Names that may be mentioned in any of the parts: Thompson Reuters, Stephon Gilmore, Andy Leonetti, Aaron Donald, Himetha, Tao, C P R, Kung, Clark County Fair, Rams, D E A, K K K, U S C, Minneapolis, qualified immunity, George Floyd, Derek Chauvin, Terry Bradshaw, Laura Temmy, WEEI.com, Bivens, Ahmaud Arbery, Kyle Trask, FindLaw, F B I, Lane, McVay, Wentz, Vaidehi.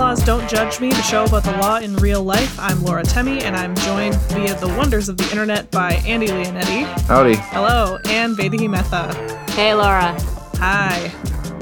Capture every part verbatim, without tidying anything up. Laws Don't Judge Me, the show about the law in real life. I'm Laura Temmy, and I'm joined via the wonders of the internet by Andy Leonetti. Howdy. Hello. And Baby Himetha. Hey, Laura. Hi.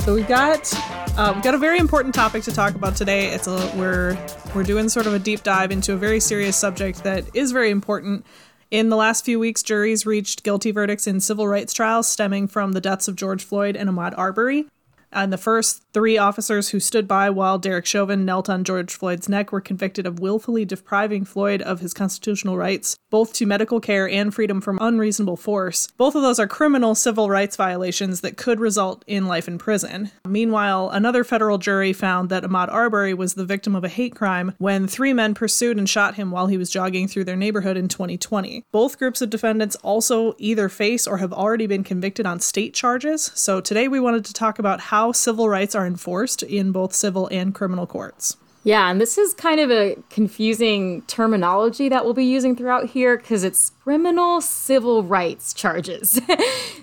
So we got uh, we got a very important topic to talk about today. It's a, we're we're doing sort of a deep dive into a very serious subject that is very important. In the last few weeks, juries reached guilty verdicts in civil rights trials stemming from the deaths of George Floyd and Ahmaud Arbery. And the first three officers who stood by while Derek Chauvin knelt on George Floyd's neck were convicted of willfully depriving Floyd of his constitutional rights, both to medical care and freedom from unreasonable force. Both of those are criminal civil rights violations that could result in life in prison. Meanwhile, another federal jury found that Ahmaud Arbery was the victim of a hate crime when three men pursued and shot him while he was jogging through their neighborhood in twenty twenty. Both groups of defendants also either face or have already been convicted on state charges. So today we wanted to talk about how How civil rights are enforced in both civil and criminal courts. Yeah, and this is kind of a confusing terminology that we'll be using throughout here because it's criminal civil rights charges.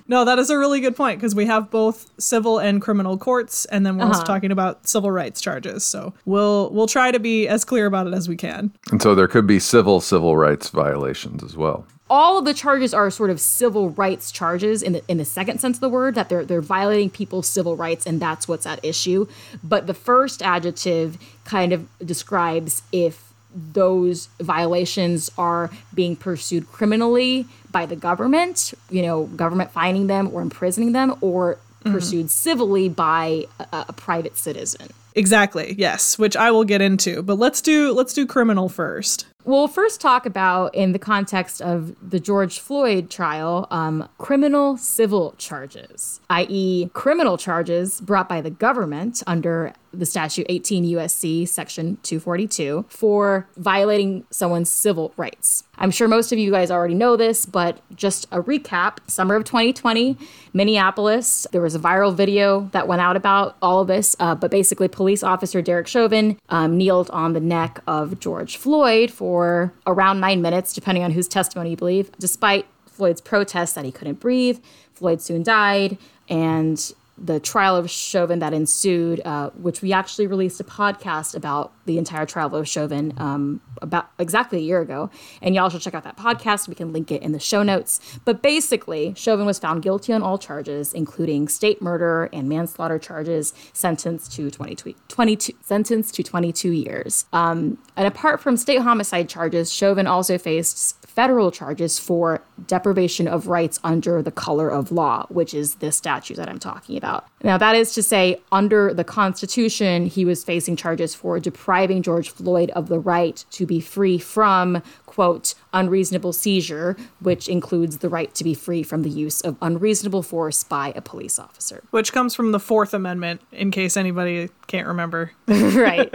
No, that is a really good point because we have both civil and criminal courts, and then we're uh-huh. also talking about civil rights charges. So we'll we'll try to be as clear about it as we can. And so there could be civil civil rights violations as well. All of the charges are sort of civil rights charges in the in the second sense of the word, that they're they're violating people's civil rights, and that's what's at issue. But the first adjective kind of describes if those violations are being pursued criminally by the government, you know, government fining them or imprisoning them, or mm-hmm. pursued civilly by a, a private citizen. Exactly. Yes, which I will get into. But let's do let's do criminal first. We'll first talk about, in the context of the George Floyd trial, um, criminal civil charges, that is criminal charges brought by the government under the statute eighteen U S C section two forty-two for violating someone's civil rights. I'm sure most of you guys already know this, but just a recap. Summer of twenty twenty, Minneapolis, there was a viral video that went out about all of this, uh, but basically police officer Derek Chauvin um, kneeled on the neck of George Floyd for for around nine minutes, depending on whose testimony you believe, despite Floyd's protests that he couldn't breathe. Floyd soon died, and the trial of Chauvin that ensued, uh, which we actually released a podcast about the entire trial of Chauvin um, about exactly a year ago. And y'all should check out that podcast. We can link it in the show notes. But basically, Chauvin was found guilty on all charges, including state murder and manslaughter charges, sentenced to twenty-two, twenty-two sentenced to twenty-two years. Um, and apart from state homicide charges, Chauvin also faced federal charges for deprivation of rights under the color of law, which is this statute that I'm talking about. Now, that is to say, under the Constitution, he was facing charges for depriving George Floyd of the right to be free from, quote, unreasonable seizure, which includes the right to be free from the use of unreasonable force by a police officer. Which comes from the Fourth Amendment, in case anybody can't remember. Right.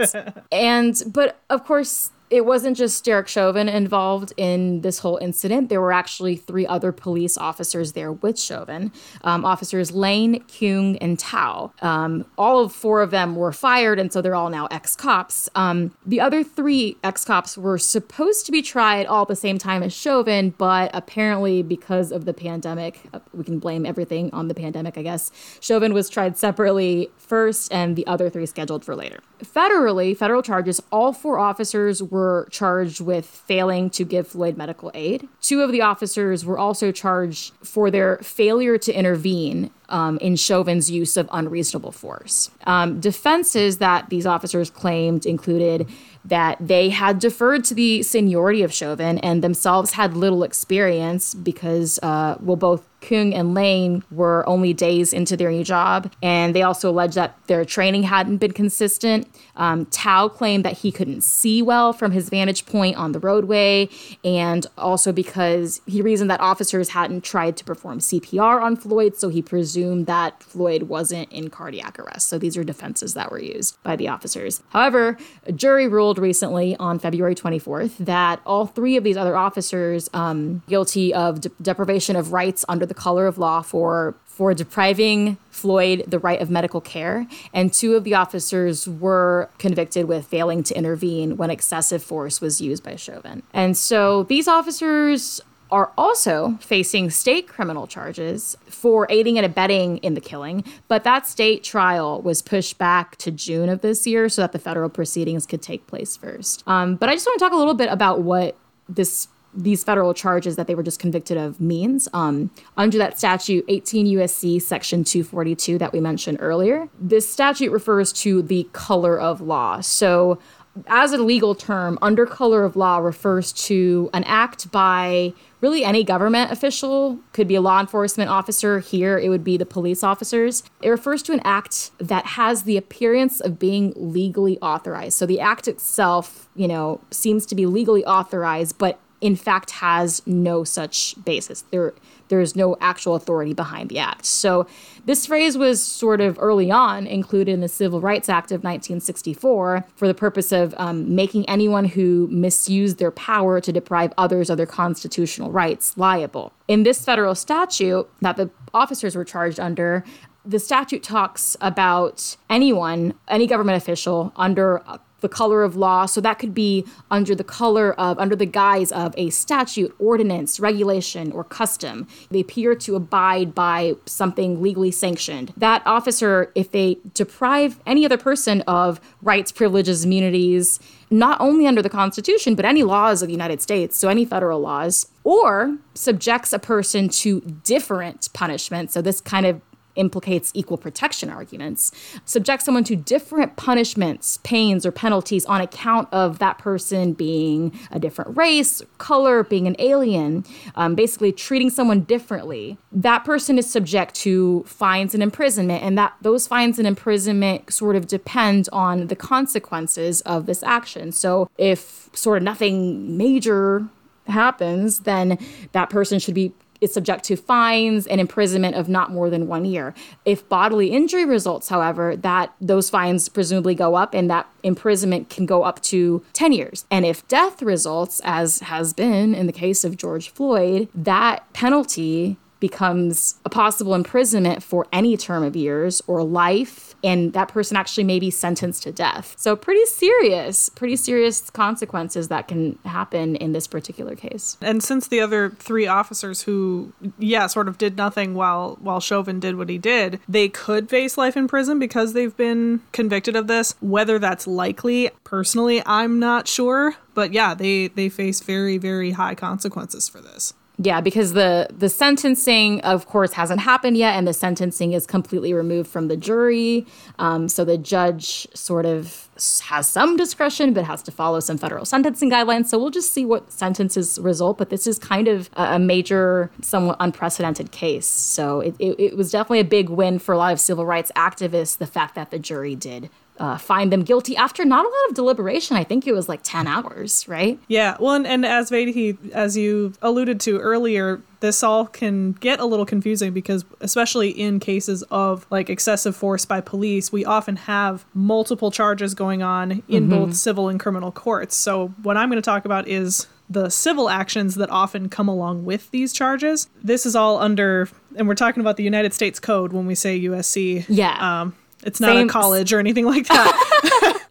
And, but of course, it wasn't just Derek Chauvin involved in this whole incident. There were actually three other police officers there with Chauvin. Um, officers Lane, Kung, and Tao. Um, all of four of them were fired, and so they're all now ex-cops. Um, the other three ex-cops were supposed to be tried all at the same time as Chauvin, but apparently because of the pandemic, we can blame everything on the pandemic, I guess. Chauvin was tried separately first, and the other three scheduled for later. Federally, federal charges, all four officers were were charged with failing to give Floyd medical aid. Two of the officers were also charged for their failure to intervene um, in Chauvin's use of unreasonable force. Um, defenses that these officers claimed included that they had deferred to the seniority of Chauvin and themselves had little experience because, uh, well, both Kung and Lane were only days into their new job, and they also alleged that their training hadn't been consistent. Um, Tao claimed that he couldn't see well from his vantage point on the roadway, and also because he reasoned that officers hadn't tried to perform C P R on Floyd, so he presumed that Floyd wasn't in cardiac arrest. So these are defenses that were used by the officers. However, a jury ruled recently on February twenty-fourth that all three of these other officers um, guilty of de- deprivation of rights under the color of law for for depriving Floyd the right of medical care, and two of the officers were convicted with failing to intervene when excessive force was used by Chauvin. And so these officers are also facing state criminal charges for aiding and abetting in the killing, but that state trial was pushed back to June of this year so that the federal proceedings could take place first. Um, but I just want to talk a little bit about what this these federal charges that they were just convicted of means. Um, under that statute, eighteen U S C section two forty-two that we mentioned earlier, this statute refers to the color of law. So as a legal term, under color of law refers to an act by really any government official, could be a law enforcement officer. Here, it would be the police officers. It refers to an act that has the appearance of being legally authorized. So the act itself, you know, seems to be legally authorized, but in fact has no such basis. There, there is no actual authority behind the act. So this phrase was sort of early on included in the Civil Rights Act of nineteen sixty-four for the purpose of um, making anyone who misused their power to deprive others of their constitutional rights liable. In this federal statute that the officers were charged under, the statute talks about anyone, any government official under a the color of law. So that could be under the color of, under the guise of a statute, ordinance, regulation, or custom. They appear to abide by something legally sanctioned. That officer, if they deprive any other person of rights, privileges, immunities, not only under the Constitution, but any laws of the United States, so any federal laws, or subjects a person to different punishment. So this kind of implicates equal protection arguments, subject someone to different punishments, pains, or penalties on account of that person being a different race, color, being an alien, um, basically treating someone differently. That person is subject to fines and imprisonment, and that those fines and imprisonment sort of depend on the consequences of this action. So if sort of nothing major happens, then that person should be is subject to fines and imprisonment of not more than one year. If bodily injury results, however, that those fines presumably go up and that imprisonment can go up to ten years. And if death results, as has been in the case of George Floyd, that penalty becomes a possible imprisonment for any term of years or life, and that person actually may be sentenced to death. So pretty serious, pretty serious consequences that can happen in this particular case. And since the other three officers who, yeah, sort of did nothing while while Chauvin did what he did, they could face life in prison because they've been convicted of this. Whether that's likely, personally, I'm not sure. But yeah, they, they face very, very high consequences for this. Yeah, because the, the sentencing, of course, hasn't happened yet, and the sentencing is completely removed from the jury. Um, so the judge sort of has some discretion, but has to follow some federal sentencing guidelines. So we'll just see what sentences result. But this is kind of a, a major, somewhat unprecedented case. So it, it, it was definitely a big win for a lot of civil rights activists, the fact that the jury did Uh, find them guilty after not a lot of deliberation. I think it was like ten hours, right? Yeah. Well, and, and as Vaidehi, as you alluded to earlier, this all can get a little confusing because especially in cases of like excessive force by police, we often have multiple charges going on in mm-hmm. both civil and criminal courts. So what I'm going to talk about is the civil actions that often come along with these charges. This is all under, and we're talking about the United States Code when we say U S C. Yeah. Um, It's not Same. a college or anything like that.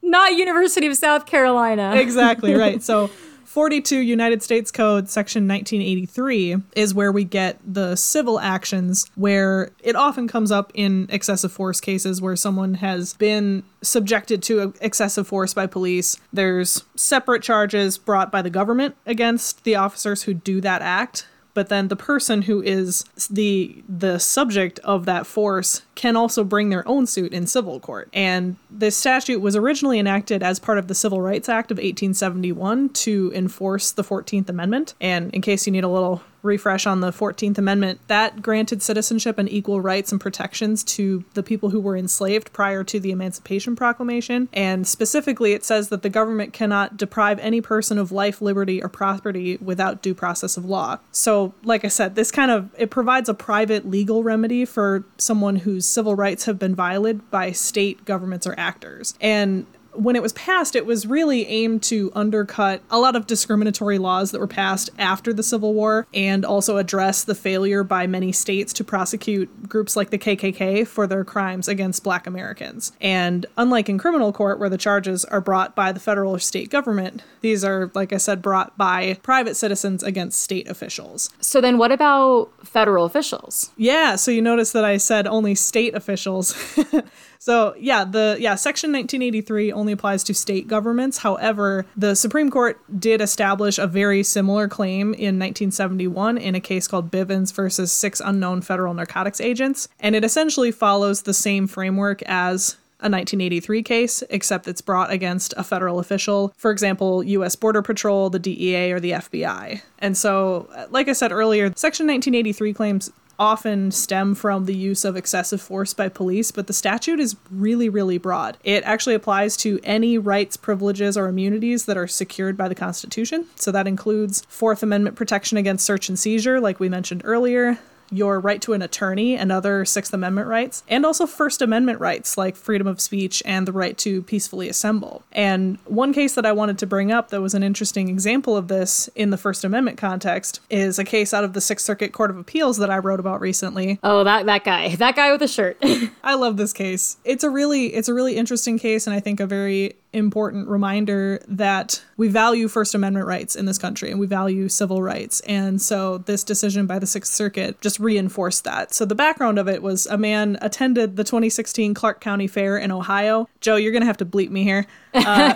Not University of South Carolina. Exactly, right. So forty-two United States Code, section nineteen eighty-three, is where we get the civil actions where it often comes up in excessive force cases where someone has been subjected to excessive force by police. There's separate charges brought by the government against the officers who do that act. But then the person who is the the subject of that force can also bring their own suit in civil court. And this statute was originally enacted as part of the Civil Rights Act of eighteen seventy-one to enforce the fourteenth Amendment. And in case you need a little refresh on the fourteenth Amendment, that granted citizenship and equal rights and protections to the people who were enslaved prior to the Emancipation Proclamation. And specifically, it says that the government cannot deprive any person of life, liberty, or property without due process of law. So, like I said, this kind of, it provides a private legal remedy for someone whose civil rights have been violated by state governments or actors. And when it was passed, it was really aimed to undercut a lot of discriminatory laws that were passed after the Civil War, and also address the failure by many states to prosecute groups like the K K K for their crimes against Black Americans. And unlike in criminal court, where the charges are brought by the federal or state government, these are, like I said, brought by private citizens against state officials. So then what about federal officials? Yeah, so you notice that I said only state officials. So yeah, the yeah Section nineteen eighty-three only applies to state governments. However, the Supreme Court did establish a very similar claim in nineteen seventy-one in a case called Bivens versus six unknown federal narcotics agents. And it essentially follows the same framework as a nineteen eighty-three case, except it's brought against a federal official, for example, U S Border Patrol, the D E A, or the F B I. And so, like I said earlier, Section nineteen eighty-three claims often stem from the use of excessive force by police, but the statute is really, really broad. It actually applies to any rights, privileges, or immunities that are secured by the Constitution. So that includes Fourth Amendment protection against search and seizure, like we mentioned earlier, your right to an attorney and other Sixth Amendment rights, and also First Amendment rights like freedom of speech and the right to peacefully assemble. And one case that I wanted to bring up that was an interesting example of this in the First Amendment context is a case out of the Sixth Circuit Court of Appeals that I wrote about recently. Oh, that that guy. That guy with a shirt. I love this case. It's a really it's a really interesting case, and I think a very important reminder that we value First Amendment rights in this country and we value civil rights. And so this decision by the Sixth Circuit just reinforced that. So the background of it was a man attended the twenty sixteen Clark County Fair in Ohio. Joe, you're going to have to bleep me here. Uh,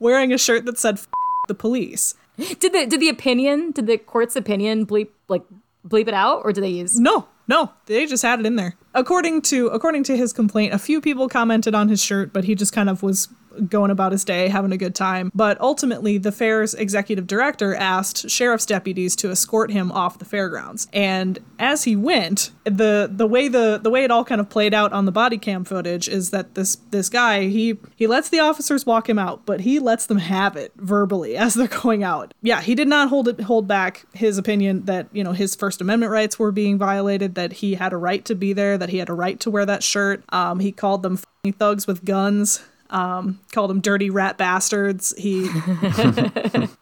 wearing a shirt that said, F- the police. Did the, did the opinion, did the court's opinion bleep, like bleep it out, or did they use? No. No, they just had it in there. According to according to his complaint, a few people commented on his shirt, but he just kind of was going about his day, having a good time. But ultimately, the fair's executive director asked sheriff's deputies to escort him off the fairgrounds. And as he went, the the way the the way it all kind of played out on the body cam footage is that this this guy, he he lets the officers walk him out, but he lets them have it verbally as they're going out. Yeah, he did not hold it hold back his opinion that, you know, his First Amendment rights were being violated, that he had a right to be there, that he had a right to wear that shirt. Um, he called them f***ing thugs with guns. Um, called them dirty rat bastards. He,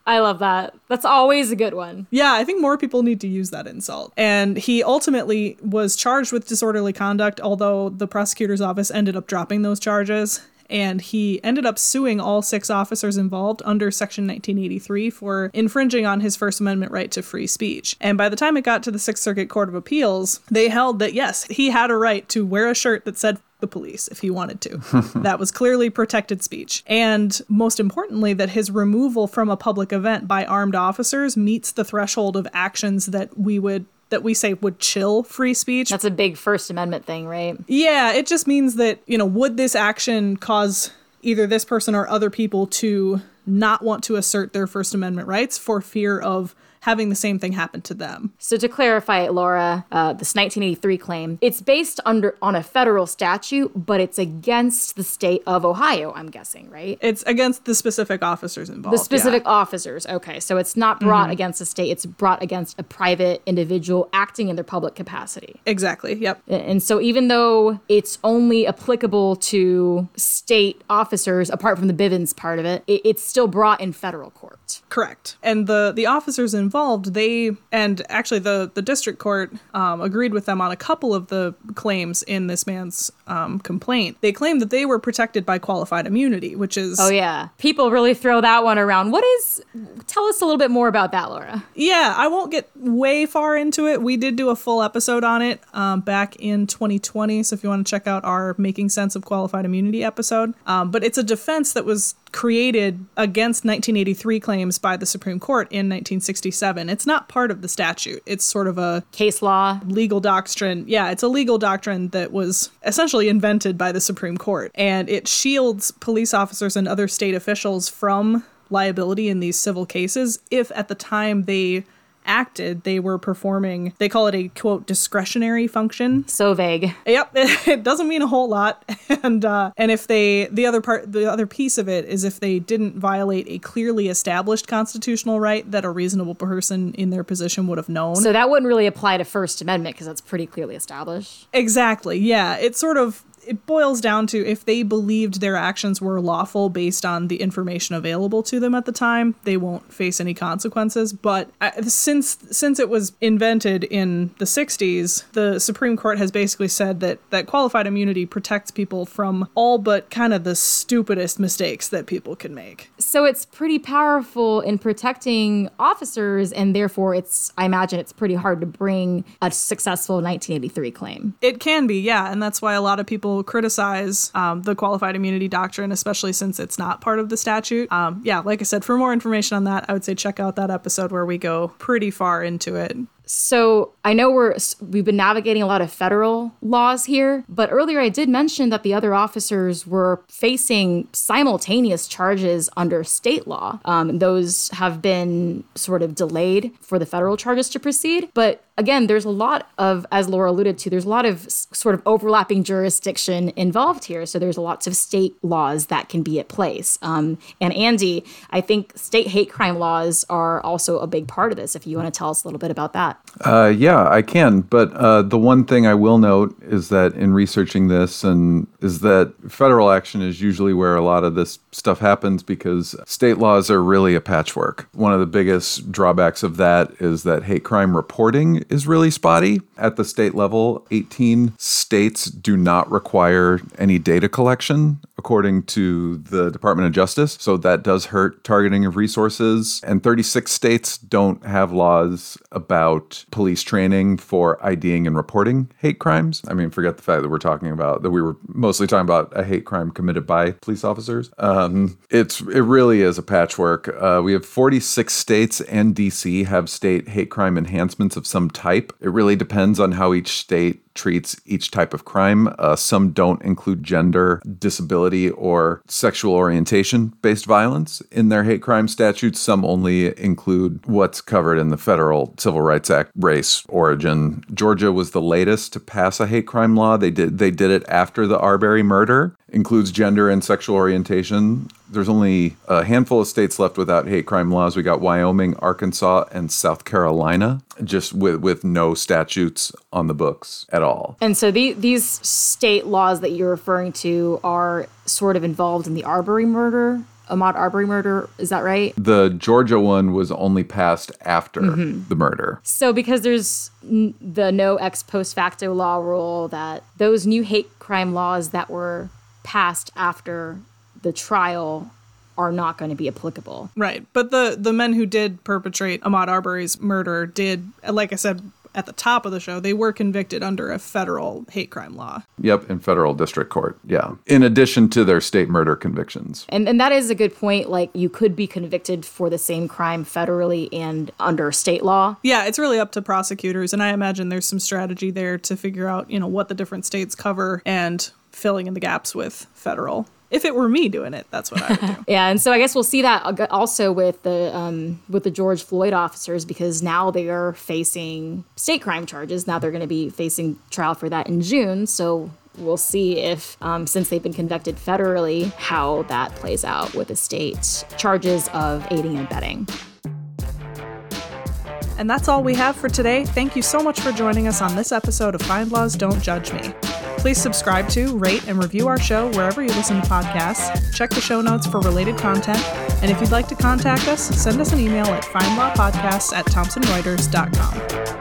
I love that. That's always a good one. Yeah, I think more people need to use that insult. And he ultimately was charged with disorderly conduct, although the prosecutor's office ended up dropping those charges. And he ended up suing all six officers involved under Section nineteen eighty-three for infringing on his First Amendment right to free speech. And by the time it got to the Sixth Circuit Court of Appeals, they held that, yes, he had a right to wear a shirt that said the police if he wanted to. That was clearly protected speech. And most importantly, that his removal from a public event by armed officers meets the threshold of actions that we would that we say would chill free speech. That's a big First Amendment thing, right? Yeah, it just means that, you know, would this action cause either this person or other people to not want to assert their First Amendment rights for fear of having the same thing happen to them. So to clarify it, Laura, uh, this nineteen eighty-three claim, it's based under on a federal statute, but it's against the state of Ohio, I'm guessing, right? It's against the specific officers involved. The specific yeah. officers. Okay. So it's not brought mm-hmm. against the state. It's brought against a private individual acting in their public capacity. Exactly. Yep. And so even though it's only applicable to state officers, apart from the Bivens part of it, it it's still brought in federal court. Correct. And the, the officers involved Involved, they and actually the, the district court um, agreed with them on a couple of the claims in this man's um, complaint. They claimed that they were protected by qualified immunity, which is... Oh, yeah. People really throw that one around. What is... Tell us a little bit more about that, Laura. Yeah, I won't get way far into it. We did do a full episode on it um, back in twenty twenty. So if you want to check out our Making Sense of Qualified Immunity episode. Um, but it's a defense that was created against nineteen eighty-three claims by the Supreme Court in nineteen sixty-seven. It's not part of the statute. It's sort of a case law, legal doctrine. Yeah, it's a legal doctrine that was essentially invented by the Supreme Court. And it shields police officers and other state officials from liability in these civil cases if at the time they acted, they were performing, they call it a, quote, discretionary function. So vague. Yep. It, it doesn't mean a whole lot. And uh, and if they, the other part, the other piece of it is if they didn't violate a clearly established constitutional right that a reasonable person in their position would have known. So that wouldn't really apply to First Amendment because that's pretty clearly established. Exactly. Yeah. It's sort of it boils down to if they believed their actions were lawful based on the information available to them at the time, they won't face any consequences. But since since it was invented in the sixties, the Supreme Court has basically said that that qualified immunity protects people from all but kind of the stupidest mistakes that people can make. So it's pretty powerful in protecting officers, and therefore it's, I imagine it's pretty hard to bring a successful nineteen eighty-three claim. It can be, yeah. And that's why a lot of people criticize um, the qualified immunity doctrine, especially since it's not part of the statute. Um, yeah, like I said, for more information on that, I would say check out that episode where we go pretty far into it. So I know we're, we've been navigating a lot of federal laws here, but earlier I did mention that the other officers were facing simultaneous charges under state law. Um, those have been sort of delayed for the federal charges to proceed. But again, there's a lot of, as Laura alluded to, there's a lot of sort of overlapping jurisdiction involved here. So there's lots of state laws that can be at play. Um, and Andy, I think state hate crime laws are also a big part of this, if you want to tell us a little bit about that. Uh, yeah, I can. But uh, the one thing I will note is that in researching this, and is that federal action is usually where a lot of this stuff happens because state laws are really a patchwork. One of the biggest drawbacks of that is that hate crime reporting is really spotty. At the state level, eighteen states do not require any data collection, according to the Department of Justice. So that does hurt targeting of resources. And thirty-six states don't have laws about police training for IDing and reporting hate crimes. I mean, forget the fact that we're talking about, that we were mostly talking about a hate crime committed by police officers. Um, it's it really is a patchwork. Uh, we have forty-six states and D C have state hate crime enhancements of some type. It really depends on how each state treats each type of crime. Uh, some don't include gender, disability, or sexual orientation-based violence in their hate crime statutes. Some only include what's covered in the federal Civil Rights Act, race, origin. Georgia was the latest to pass a hate crime law. They did, they did it after the Arbery murder. Includes gender and sexual orientation. There's only a handful of states left without hate crime laws. We got Wyoming, Arkansas, and South Carolina, just with, with no statutes on the books at all. And so the, these state laws that you're referring to are sort of involved in the Arbery murder? Ahmaud Arbery murder, is that right? The Georgia one was only passed after mm-hmm. the murder. So because there's n- the no ex post facto law rule, that those new hate crime laws that were passed after the trial are not going to be applicable. Right. But the, the men who did perpetrate Ahmaud Arbery's murder did, like I said at the top of the show, they were convicted under a federal hate crime law. Yep, in federal district court, yeah. In addition to their state murder convictions. And and that is a good point. Like, you could be convicted for the same crime federally and under state law. Yeah, it's really up to prosecutors. And I imagine there's some strategy there to figure out, you know, what the different states cover and filling in the gaps with federal. If it were me doing it, that's what I would do. Yeah, and so I guess we'll see that also with the um, with the George Floyd officers, because now they are facing state crime charges. Now they're going to be facing trial for that in June. So we'll see if, um, since they've been convicted federally, how that plays out with the state charges of aiding and abetting. And that's all we have for today. Thank you so much for joining us on this episode of Find Laws, Don't Judge Me. Please subscribe to, rate, and review our show wherever you listen to podcasts. Check the show notes for related content. And if you'd like to contact us, send us an email at findlawpodcasts at thompson reuters dot com.